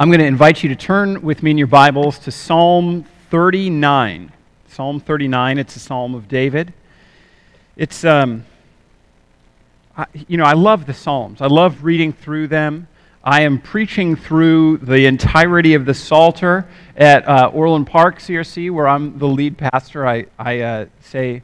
I'm going to invite you to turn with me in your Bibles to Psalm 39. Psalm 39, it's a Psalm of David. It's, I love the Psalms. I love reading through them. I am preaching through the entirety of the Psalter at Orland Park CRC, where I'm the lead pastor. I say,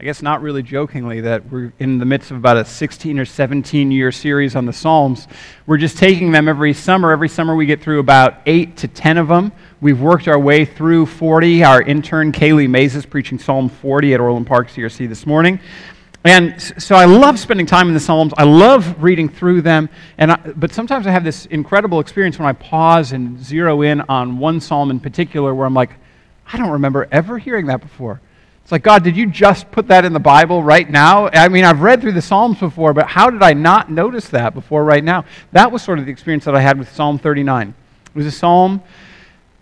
I guess not really jokingly, that we're in the midst of about a 16 or 17-year series on the Psalms. We're just taking them every summer. Every summer we get through about 8 to 10 of them. We've worked our way through 40. Our intern, Kaylee Mazes, preaching Psalm 40 at Orland Park CRC this morning. And so I love spending time in the Psalms. I love reading through them. But sometimes I have this incredible experience when I pause and zero in on one Psalm in particular where I'm like, I don't remember ever hearing that before. It's like, God, did you just put that in the Bible right now? I mean, I've read through the Psalms before, but how did I not notice that before right now? That was sort of the experience that I had with Psalm 39. It was a psalm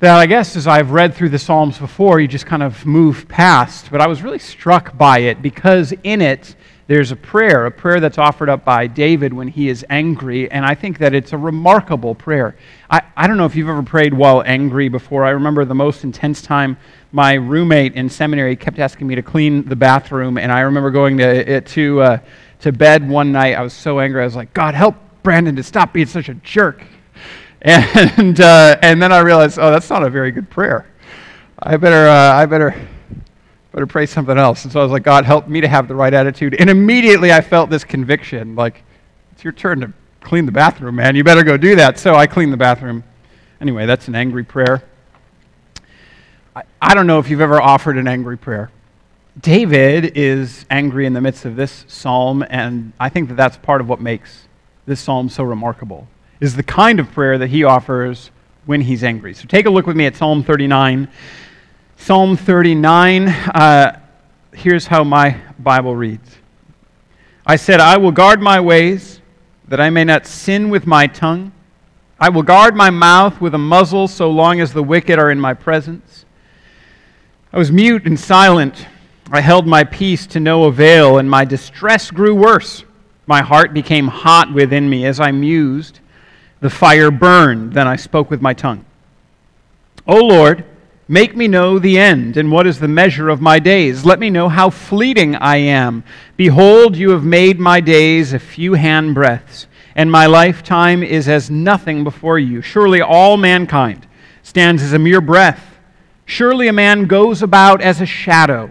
that I guess as I've read through the Psalms before, you just kind of move past. But I was really struck by it because in it, there's a prayer that's offered up by David when he is angry, and I think that it's a remarkable prayer. I don't know if you've ever prayed while angry before. I remember the most intense time my roommate in seminary kept asking me to clean the bathroom, and I remember going to bed one night. I was so angry. I was like, God, help Brandon to stop being such a jerk. And then I realized, oh, that's not a very good prayer. I better pray something else. And so I was like, God, help me to have the right attitude. And immediately I felt this conviction, like, it's your turn to clean the bathroom, man. You better go do that. So I cleaned the bathroom. Anyway, that's an angry prayer. I don't know if you've ever offered an angry prayer. David is angry in the midst of this psalm, and I think that that's part of what makes this psalm so remarkable, is the kind of prayer that he offers when he's angry. So take a look with me at Psalm 39. Psalm 39, here's how my Bible reads. I said, I will guard my ways, that I may not sin with my tongue. I will guard my mouth with a muzzle, so long as the wicked are in my presence. I was mute and silent. I held my peace to no avail, and my distress grew worse. My heart became hot within me. As I mused, the fire burned. Then I spoke with my tongue. O Lord, make me know the end, and what is the measure of my days. Let me know how fleeting I am. Behold, you have made my days a few handbreadths, and my lifetime is as nothing before you. Surely all mankind stands as a mere breath. Surely a man goes about as a shadow.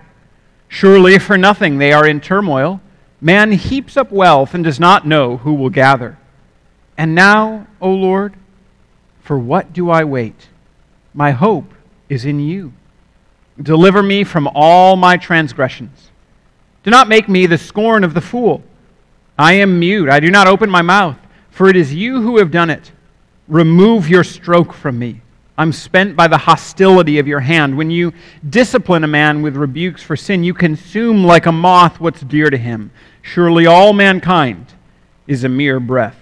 Surely for nothing they are in turmoil. Man heaps up wealth and does not know who will gather. And now, O Lord, for what do I wait? My hope is in you. Deliver me from all my transgressions. Do not make me the scorn of the fool. I am mute. I do not open my mouth, for it is you who have done it. Remove your stroke from me. I'm spent by the hostility of your hand. When you discipline a man with rebukes for sin, you consume like a moth what's dear to him. Surely all mankind is a mere breath.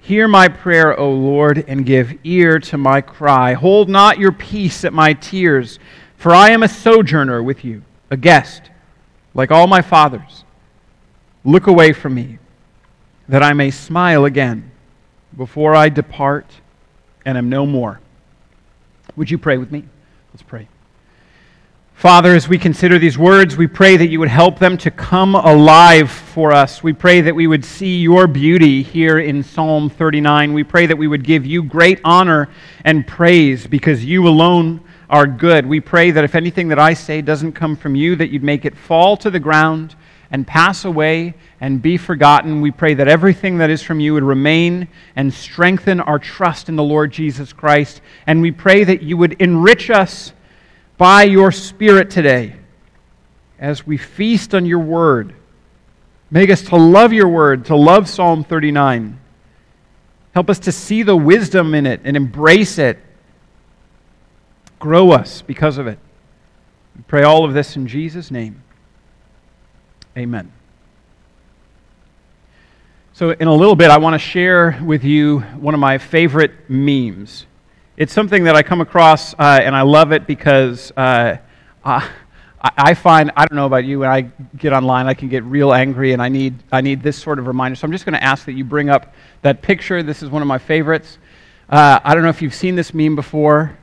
Hear my prayer, O Lord, and give ear to my cry. Hold not your peace at my tears, for I am a sojourner with you, a guest, like all my fathers. Look away from me, that I may smile again before I depart and am no more. Would you pray with me? Let's pray. Father, as we consider these words, we pray that you would help them to come alive for us. We pray that we would see your beauty here in Psalm 39. We pray that we would give you great honor and praise because you alone are good. We pray that if anything that I say doesn't come from you, that you'd make it fall to the ground and pass away and be forgotten. We pray that everything that is from you would remain and strengthen our trust in the Lord Jesus Christ. And we pray that you would enrich us by your Spirit today, as we feast on your Word. Make us to love your Word, to love Psalm 39. Help us to see the wisdom in it and embrace it. Grow us because of it. We pray all of this in Jesus' name. Amen. So in a little bit, I want to share with you one of my favorite memes. It's something that I come across, and I love it because I find, I don't know about you, when I get online, I can get real angry, and I need this sort of reminder. So I'm just going to ask that you bring up that picture. This is one of my favorites. I don't know if you've seen this meme before.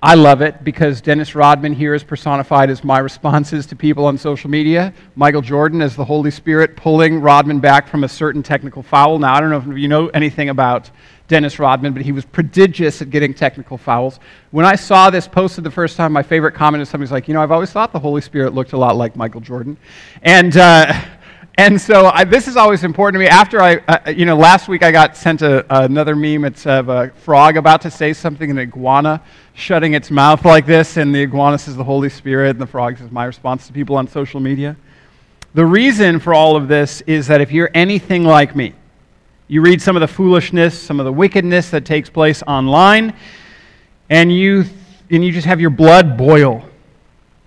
I love it because Dennis Rodman here is personified as my responses to people on social media. Michael Jordan as the Holy Spirit pulling Rodman back from a certain technical foul. Now, I don't know if you know anything about Dennis Rodman, but he was prodigious at getting technical fouls. When I saw this posted the first time, my favorite comment is somebody's like, you know, I've always thought the Holy Spirit looked a lot like Michael Jordan. And so this is always important to me. After last week I got sent another meme. It's of a frog about to say something, an iguana shutting its mouth like this, and the iguana says the Holy Spirit, and the frog says my response to people on social media. The reason for all of this is that if you're anything like me, you read some of the foolishness, some of the wickedness that takes place online, and you just have your blood boil.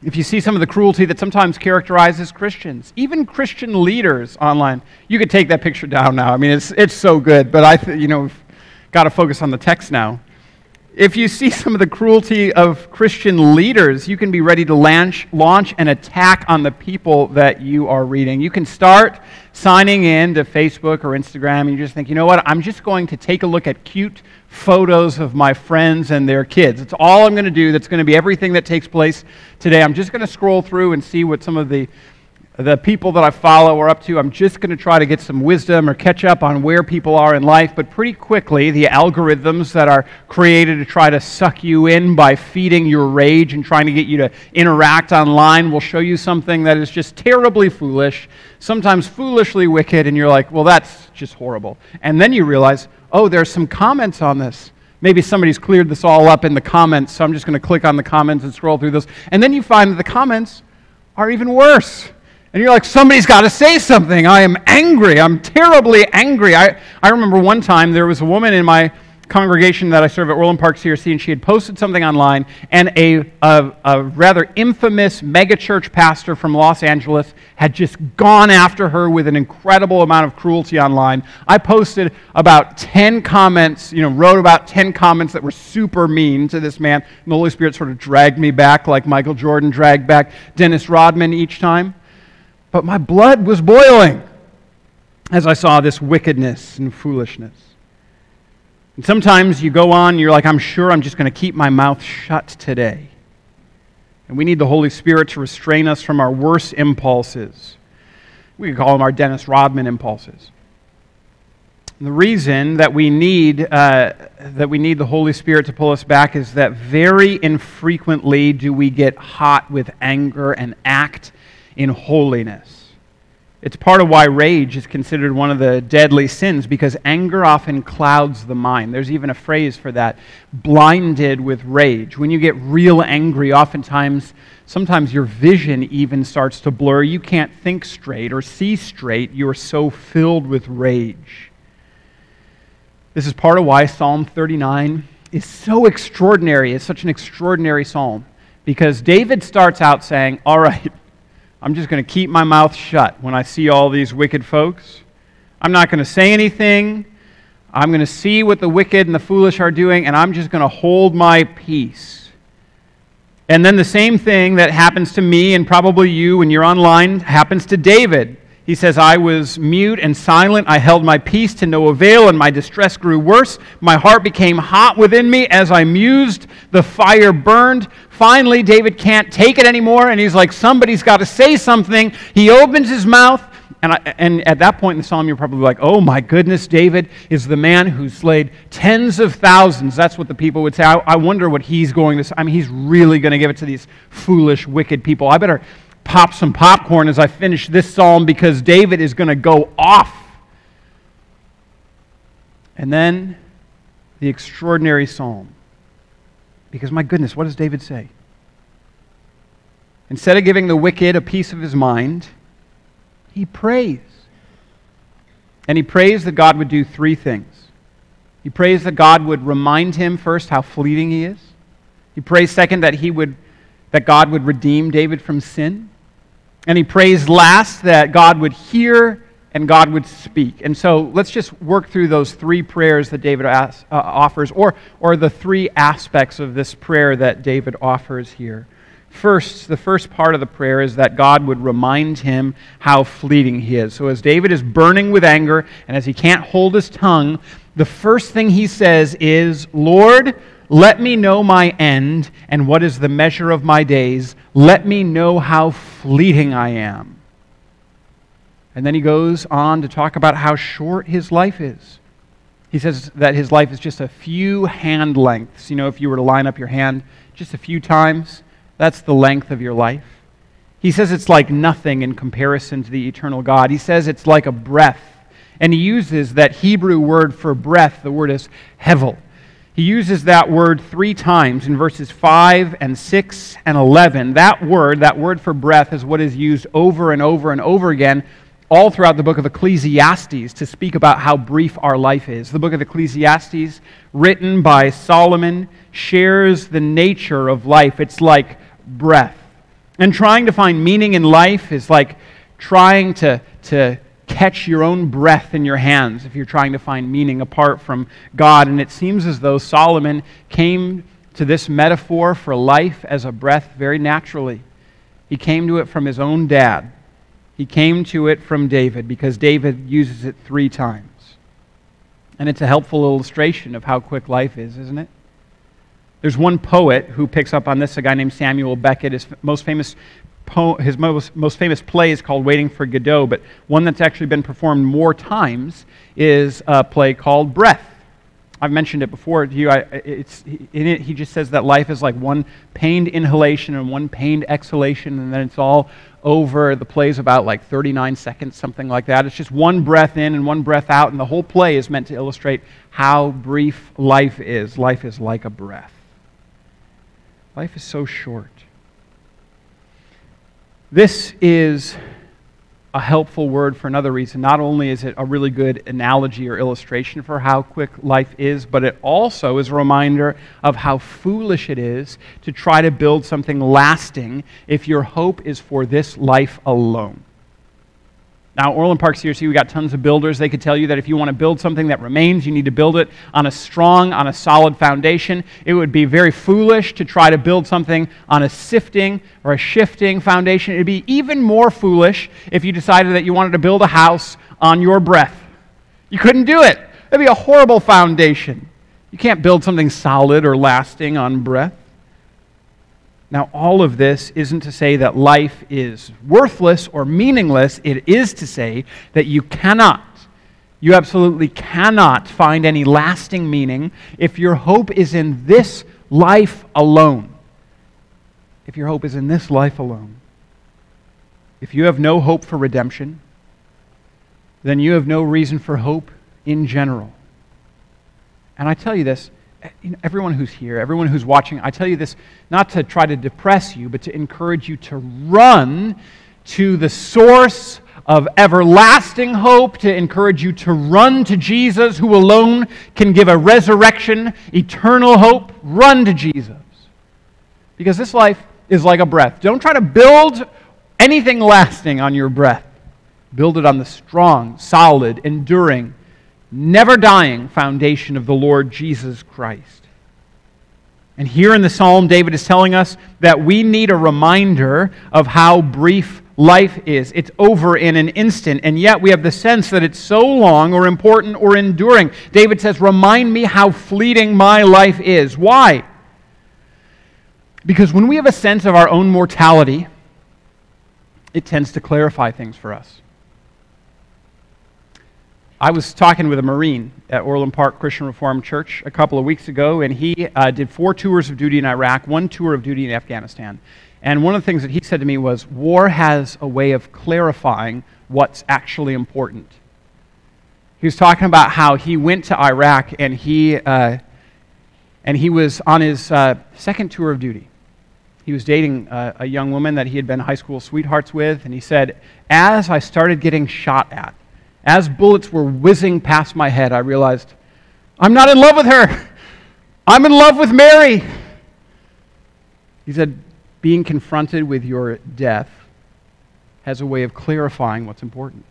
If you see some of the cruelty that sometimes characterizes Christians, even Christian leaders online, you could take that picture down now. I mean, it's so good, but we've got to focus on the text now. If you see some of the cruelty of Christian leaders, you can be ready to launch an attack on the people that you are reading. You can start signing in to Facebook or Instagram, and you just think, you know what, I'm just going to take a look at cute photos of my friends and their kids. It's all I'm going to do. That's going to be everything that takes place today. I'm just going to scroll through and see what some of the people that I follow are up to. I'm just going to try to get some wisdom or catch up on where people are in life. But pretty quickly, the algorithms that are created to try to suck you in by feeding your rage and trying to get you to interact online will show you something that is just terribly foolish, sometimes foolishly wicked, and you're like, well, that's just horrible. And then you realize, oh, there's some comments on this. Maybe somebody's cleared this all up in the comments, so I'm just going to click on the comments and scroll through those. And then you find that the comments are even worse. And you're like, somebody's got to say something. I am angry. I'm terribly angry. I remember one time there was a woman in my congregation that I serve at Orland Park CRC, and she had posted something online, and a rather infamous megachurch pastor from Los Angeles had just gone after her with an incredible amount of cruelty online. I posted about 10 comments, wrote about 10 comments that were super mean to this man, and the Holy Spirit sort of dragged me back like Michael Jordan dragged back Dennis Rodman each time. But my blood was boiling as I saw this wickedness and foolishness. And sometimes you go on, you're like, I'm sure I'm just going to keep my mouth shut today. And we need the Holy Spirit to restrain us from our worst impulses. We could call them our Dennis Rodman impulses. And the reason that we need the Holy Spirit to pull us back is that very infrequently do we get hot with anger and act in holiness. It's part of why rage is considered one of the deadly sins, because anger often clouds the mind. There's even a phrase for that, blinded with rage. When you get real angry, sometimes your vision even starts to blur. You can't think straight or see straight. You're so filled with rage. This is part of why Psalm 39 is so extraordinary. It's such an extraordinary psalm, because David starts out saying, all right, I'm just going to keep my mouth shut when I see all these wicked folks. I'm not going to say anything. I'm going to see what the wicked and the foolish are doing, and I'm just going to hold my peace. And then the same thing that happens to me and probably you when you're online happens to David. He says, I was mute and silent. I held my peace to no avail, and my distress grew worse. My heart became hot within me as I mused. The fire burned. Finally, David can't take it anymore, and he's like, somebody's got to say something. He opens his mouth, and at that point in the psalm, you're probably like, oh my goodness, David is the man who slayed tens of thousands. That's what the people would say. I wonder what he's going to say. I mean, he's really going to give it to these foolish, wicked people. I better pop some popcorn as I finish this psalm, because David is going to go off. And then the extraordinary psalm. Because my goodness, what does David say? Instead of giving the wicked a piece of his mind, he prays. And he prays that God would do three things. He prays that God would remind him first how fleeting he is. He prays second that God would redeem David from sin. And he prays last that God would hear and God would speak. And so let's just work through those three prayers that David offers, or the three aspects of this prayer that David offers here. First, the first part of the prayer is that God would remind him how fleeting he is. So as David is burning with anger, and as he can't hold his tongue, the first thing he says is, Lord, let me know my end and what is the measure of my days. Let me know how fleeting I am. And then he goes on to talk about how short his life is. He says that his life is just a few hand lengths. You know, if you were to line up your hand just a few times, that's the length of your life. He says it's like nothing in comparison to the eternal God. He says it's like a breath. And he uses that Hebrew word for breath. The word is hevel. He uses that word three times in verses 5 and 6 and 11. That word for breath, is what is used over and over and over again all throughout the book of Ecclesiastes to speak about how brief our life is. The book of Ecclesiastes, written by Solomon, shares the nature of life. It's like breath. And trying to find meaning in life is like trying to catch your own breath in your hands if you're trying to find meaning apart from God. And it seems as though Solomon came to this metaphor for life as a breath very naturally. He came to it from his own dad. He came to it from David, because David uses it three times. And it's a helpful illustration of how quick life is, isn't it? There's one poet who picks up on this, a guy named Samuel Beckett. His most famous play is called Waiting for Godot, but one that's actually been performed more times is a play called Breath. I've mentioned it before to you. He just says that life is like one pained inhalation and one pained exhalation, and then it's all over. The play's about like 39 seconds, something like that. It's just one breath in and one breath out, and the whole play is meant to illustrate how brief life is. Life is like a breath. Life is so short. This is a helpful word for another reason. Not only is it a really good analogy or illustration for how quick life is, but it also is a reminder of how foolish it is to try to build something lasting if your hope is for this life alone. Now, Orland Park CRC, we got tons of builders. They could tell you that if you want to build something that remains, you need to build it on a solid foundation. It would be very foolish to try to build something on a sifting or a shifting foundation. It would be even more foolish if you decided that you wanted to build a house on your breath. You couldn't do it. That would be a horrible foundation. You can't build something solid or lasting on breath. Now, all of this isn't to say that life is worthless or meaningless. It is to say that you absolutely cannot find any lasting meaning if your hope is in this life alone. If your hope is in this life alone. If you have no hope for redemption, then you have no reason for hope in general. And I tell you this, everyone who's here, everyone who's watching, I tell you this not to try to depress you, but to encourage you to run to the source of everlasting hope, to encourage you to run to Jesus, who alone can give a resurrection, eternal hope. Run to Jesus. Because this life is like a breath. Don't try to build anything lasting on your breath. Build it on the strong, solid, enduring, never dying foundation of the Lord Jesus Christ. And here in the psalm, David is telling us that we need a reminder of how brief life is. It's over in an instant, and yet we have the sense that it's so long or important or enduring. David says, remind me how fleeting my life is. Why? Because when we have a sense of our own mortality, it tends to clarify things for us. I was talking with a Marine at Orland Park Christian Reformed Church a couple of weeks ago, and he did 4 tours of duty in Iraq, 1 tour of duty in Afghanistan. And one of the things that he said to me was, war has a way of clarifying what's actually important. He was talking about how he went to Iraq, and he was on his second tour of duty. He was dating a young woman that he had been high school sweethearts with, and he said, as I started getting shot at, as bullets were whizzing past my head, I realized, I'm not in love with her. I'm in love with Mary. He said, being confronted with your death has a way of clarifying what's important.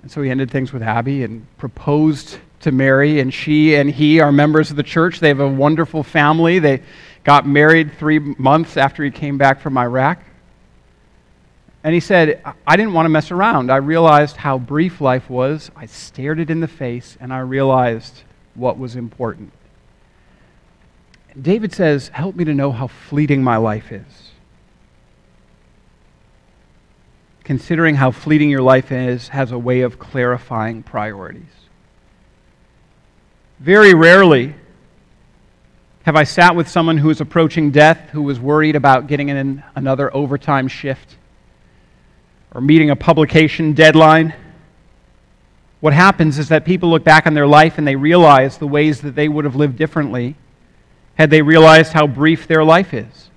And so he ended things with Abby and proposed to Mary, and she and he are members of the church. They have a wonderful family. They got married 3 months after he came back from Iraq. And he said, I didn't want to mess around. I realized how brief life was. I stared it in the face, and I realized what was important. David says, help me to know how fleeting my life is. Considering how fleeting your life is has a way of clarifying priorities. Very rarely have I sat with someone who is approaching death, who was worried about getting in another overtime shift or meeting a publication deadline. What happens is that people look back on their life and they realize the ways that they would have lived differently had they realized how brief their life is.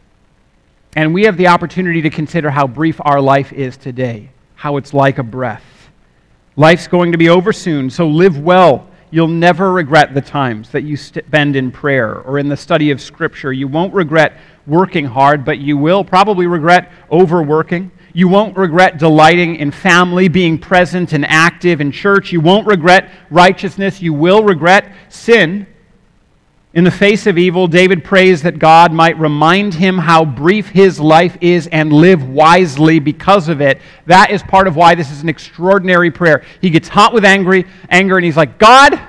And we have the opportunity to consider how brief our life is today, how it's like a breath. Life's going to be over soon, so live well. You'll never regret the times that you spend in prayer or in the study of Scripture. You won't regret working hard, but you will probably regret overworking. You won't regret delighting in family, being present and active in church. You won't regret righteousness. You will regret sin. In the face of evil, David prays that God might remind him how brief his life is and live wisely because of it. That is part of why this is an extraordinary prayer. He gets hot with anger, and he's like, God,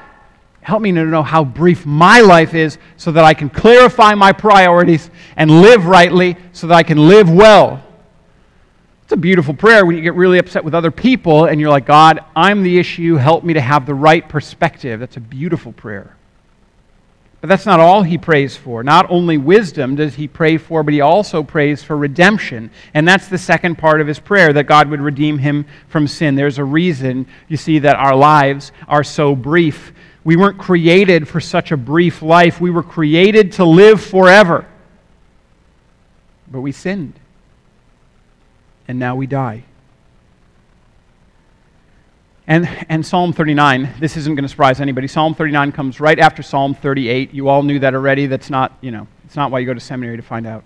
help me to know how brief my life is so that I can clarify my priorities and live rightly so that I can live well. It's a beautiful prayer when you get really upset with other people and you're like, God, I'm the issue. Help me to have the right perspective. That's a beautiful prayer. But that's not all he prays for. Not only wisdom does he pray for, but he also prays for redemption. And that's the second part of his prayer, that God would redeem him from sin. There's a reason, you see, that our lives are so brief. We weren't created for such a brief life. We were created to live forever. But we sinned. And now we die. And Psalm 39, this isn't going to surprise anybody. Psalm 39 comes right after Psalm 38. You all knew that already. That's not, it's not why you go to seminary to find out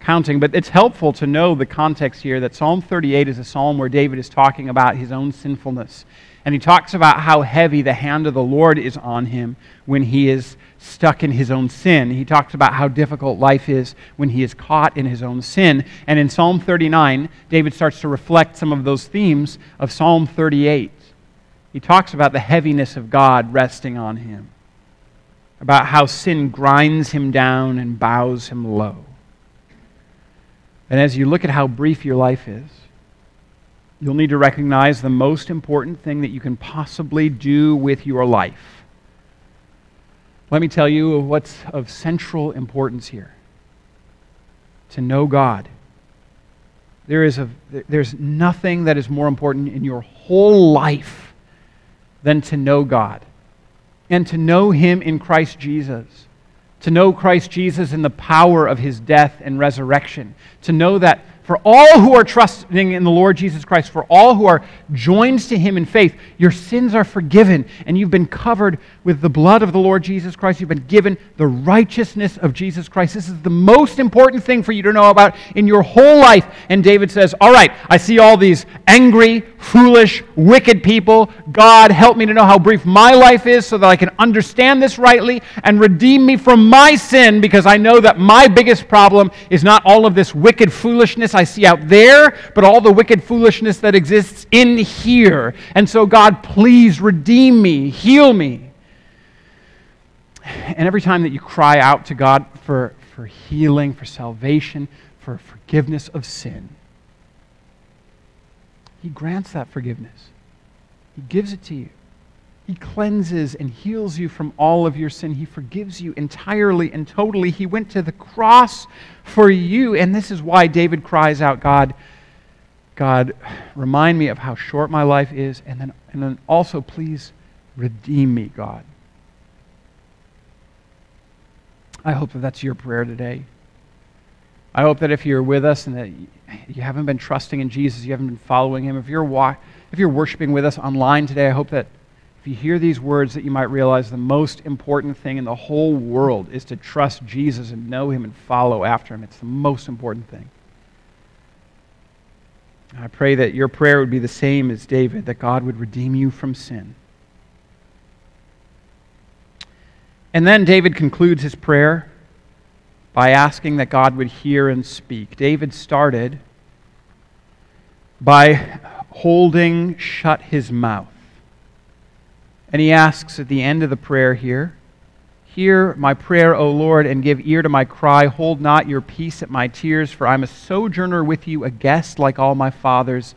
counting. But it's helpful to know the context here that Psalm 38 is a psalm where David is talking about his own sinfulness. And he talks about how heavy the hand of the Lord is on him when he is stuck in his own sin. He talks about how difficult life is when he is caught in his own sin. And in Psalm 39, David starts to reflect some of those themes of Psalm 38. He talks about the heaviness of God resting on him, about how sin grinds him down and bows him low. And as you look at how brief your life is, you'll need to recognize the most important thing that you can possibly do with your life. Let me tell you what's of central importance here. To know God. There's nothing that is more important in your whole life than to know God and to know Him in Christ Jesus. To know Christ Jesus in the power of His death and resurrection. To know that for all who are trusting in the Lord Jesus Christ, for all who are joined to Him in faith, your sins are forgiven and you've been covered with the blood of the Lord Jesus Christ. You've been given the righteousness of Jesus Christ. This is the most important thing for you to know about in your whole life. And David says, all right, I see all these angry, foolish, wicked people. God, help me to know how brief my life is so that I can understand this rightly and redeem me from my sin, because I know that my biggest problem is not all of this wicked foolishness I see out there, but all the wicked foolishness that exists in here. And so, God, please redeem me, heal me. And every time that you cry out to God for healing, for salvation, for forgiveness of sin, He grants that forgiveness. He gives it to you. He cleanses and heals you from all of your sin. He forgives you entirely and totally. He went to the cross for you. And this is why David cries out, God, remind me of how short my life is. And then also, please redeem me, God. I hope that that's your prayer today. I hope that if you're with us and that you haven't been trusting in Jesus, you haven't been following Him, if you're worshiping with us online today, I hope that if you hear these words, that you might realize the most important thing in the whole world is to trust Jesus and know Him and follow after Him. It's the most important thing. And I pray that your prayer would be the same as David, that God would redeem you from sin. And then David concludes his prayer by asking that God would hear and speak. David started by holding shut his mouth. And he asks at the end of the prayer here, "Hear my prayer, O Lord, and give ear to my cry. Hold not your peace at my tears, for I am a sojourner with you, a guest like all my fathers.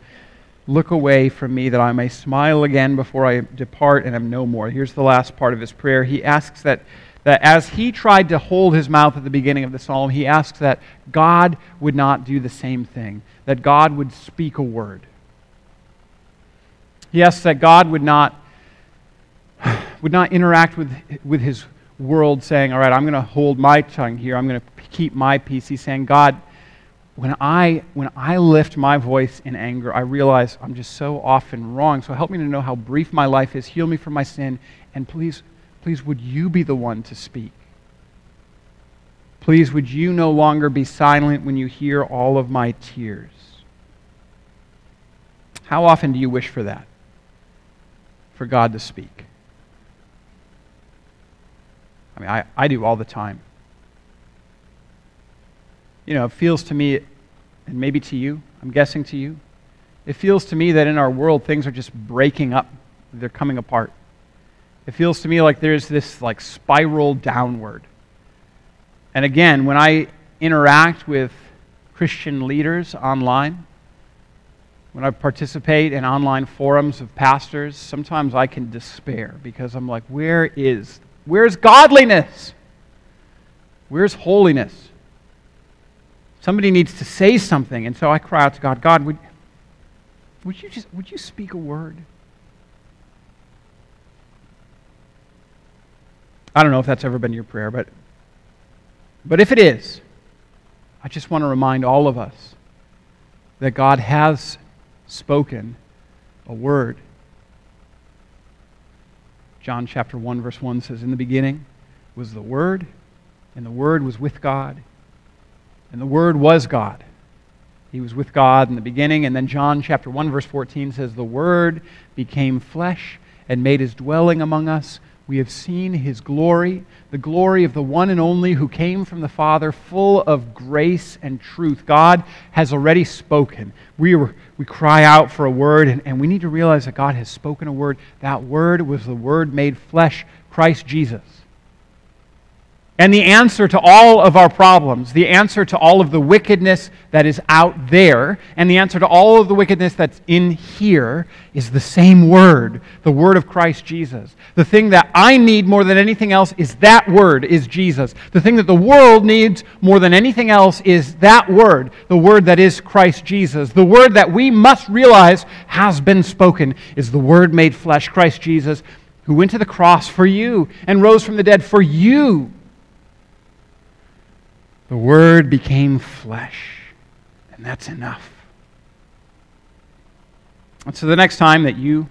Look away from me that I may smile again before I depart and am no more." Here's the last part of his prayer. He asks that as he tried to hold his mouth at the beginning of the psalm, he asks that God would not do the same thing, that God would speak a word. He asks that God would not interact with his world saying, "All right, I'm going to hold my tongue here. I'm going to keep my peace." He's saying, "God, when I lift my voice in anger, I realize I'm just so often wrong. So help me to know how brief my life is. Heal me from my sin. And please, would you be the one to speak? Please, would you no longer be silent when you hear all of my tears?" How often do you wish for that? For God to speak? I mean, I do all the time. You know, it feels to me, and maybe to you, I'm guessing to you, it feels to me that in our world things are just breaking up. They're coming apart. It feels to me like there's this like spiral downward. And again, when I interact with Christian leaders online, when I participate in online forums of pastors, sometimes I can despair because I'm like, where's godliness? Where's holiness? Somebody needs to say something, and so I cry out to God, "God, would you speak a word?" I don't know if that's ever been your prayer, but if it is, I just want to remind all of us that God has spoken a word. John chapter 1 verse 1 says, "In the beginning was the Word, and the Word was with God, and the Word was God." He was with God in the beginning. And then John chapter 1 verse 14 says, "The Word became flesh and made his dwelling among us. We have seen his glory, the glory of the one and only who came from the Father, full of grace and truth." God has already spoken. We cry out for a word, and we need to realize that God has spoken a word. That word was the Word made flesh, Christ Jesus. And the answer to all of our problems, the answer to all of the wickedness that is out there, and the answer to all of the wickedness that's in here is the same Word, the Word of Christ Jesus. The thing that I need more than anything else is that Word, is Jesus. The thing that the world needs more than anything else is that Word, the Word that is Christ Jesus. The Word that we must realize has been spoken is the Word made flesh, Christ Jesus, who went to the cross for you and rose from the dead for you. The Word became flesh, and that's enough. And so the next time that you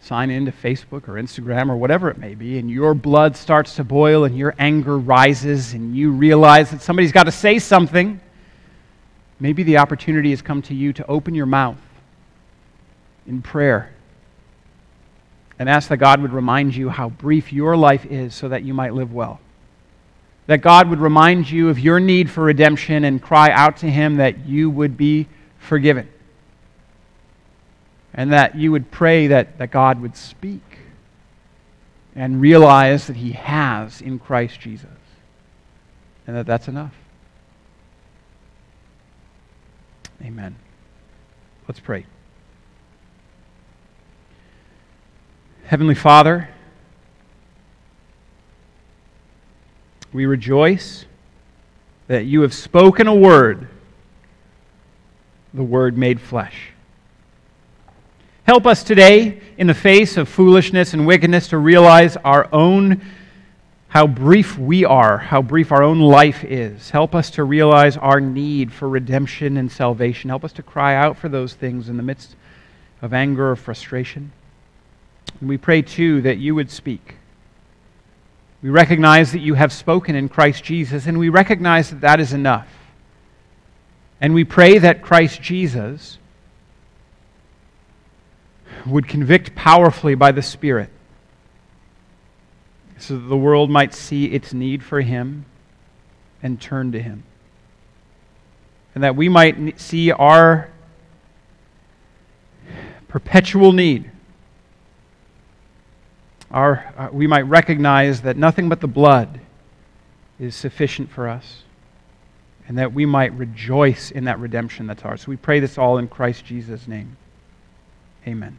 sign into Facebook or Instagram or whatever it may be, and your blood starts to boil and your anger rises and you realize that somebody's got to say something, maybe the opportunity has come to you to open your mouth in prayer and ask that God would remind you how brief your life is so that you might live well. That God would remind you of your need for redemption and cry out to Him that you would be forgiven. And that you would pray that God would speak and realize that He has in Christ Jesus. And that that's enough. Amen. Let's pray. Heavenly Father, we rejoice that you have spoken a word, the Word made flesh. Help us today, in the face of foolishness and wickedness, to realize how brief we are, how brief our own life is. Help us to realize our need for redemption and salvation. Help us to cry out for those things in the midst of anger or frustration. And we pray, too, that you would speak. We recognize that you have spoken in Christ Jesus, and we recognize that that is enough. And we pray that Christ Jesus would convict powerfully by the Spirit so that the world might see its need for Him and turn to Him. And that we might see our perpetual need. We might recognize that nothing but the blood is sufficient for us, and that we might rejoice in that redemption that's ours. So we pray this all in Christ Jesus' name. Amen.